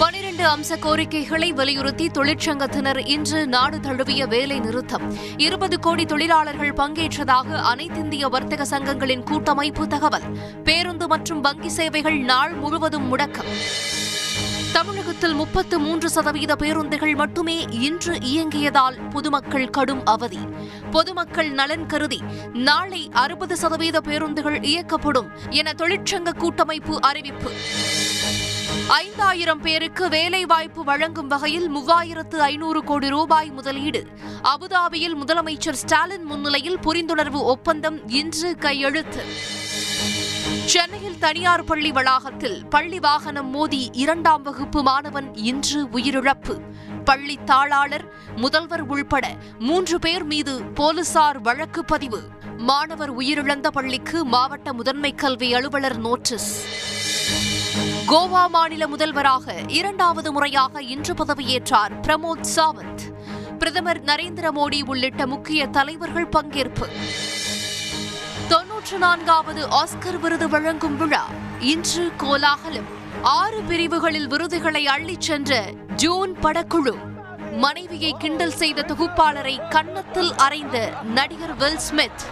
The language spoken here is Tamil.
12 அம்ச கோரிக்கைகளை வலியுறுத்தி தொழிற்சங்கத்தினர் இன்று நாடு தழுவிய வேலை நிறுத்தம். 20 கோடி தொழிலாளர்கள் பங்கேற்றதாக அனைத்திந்திய வர்த்தக சங்கங்களின் கூட்டமைப்பு தகவல். பேருந்து மற்றும் வங்கி சேவைகள் நாள் முழுவதும் முடக்கம். தமிழகத்தில் 33% பேருந்துகள் மட்டுமே இன்று இயங்கியதால் பொதுமக்கள் கடும் அவதி. பொதுமக்கள் நலன் கருதி நாளை 60% பேருந்துகள் இயக்கப்படும் என தொழிற்சங்க கூட்டமைப்பு அறிவிப்பு. 5000 பேருக்கு வேலைவாய்ப்பு வழங்கும் வகையில் 3500 கோடி ரூபாய் முதலீடு. அபுதாபியில் முதலமைச்சர் ஸ்டாலின் முன்னிலையில் புரிந்துணர்வு ஒப்பந்தம் இன்று கையெழுத்து. சென்னையில் தனியார் பள்ளி வளாகத்தில் பள்ளி வாகனம் மோதி 2ஆம் வகுப்பு மாணவன் இன்று உயிரிழப்பு. பள்ளி தாளாளர், முதல்வர் உள்பட 3 பேர் மீது போலீசார் வழக்கு பதிவு. மாணவர் உயிரிழந்த பள்ளிக்கு மாவட்ட முதன்மை கல்வி அலுவலர் நோட்டீஸ். கோவா மாநில முதல்வராக 2வது முறையாக இன்று பதவியேற்றார் பிரமோத் சாவந்த். பிரதமர் நரேந்திர மோடி உள்ளிட்ட முக்கிய தலைவர்கள் பங்கேற்பு. 94வது ஆஸ்கர் விருது வழங்கும் விழா இன்று கோலாகலம். 6 பிரிவுகளில் விருதுகளை அள்ளிச் சென்ற ஜூன் படக்குழு. மனைவியை கிண்டல் செய்த தொகுப்பாளரை கன்னத்தில் அறைந்த நடிகர் வில் ஸ்மித்.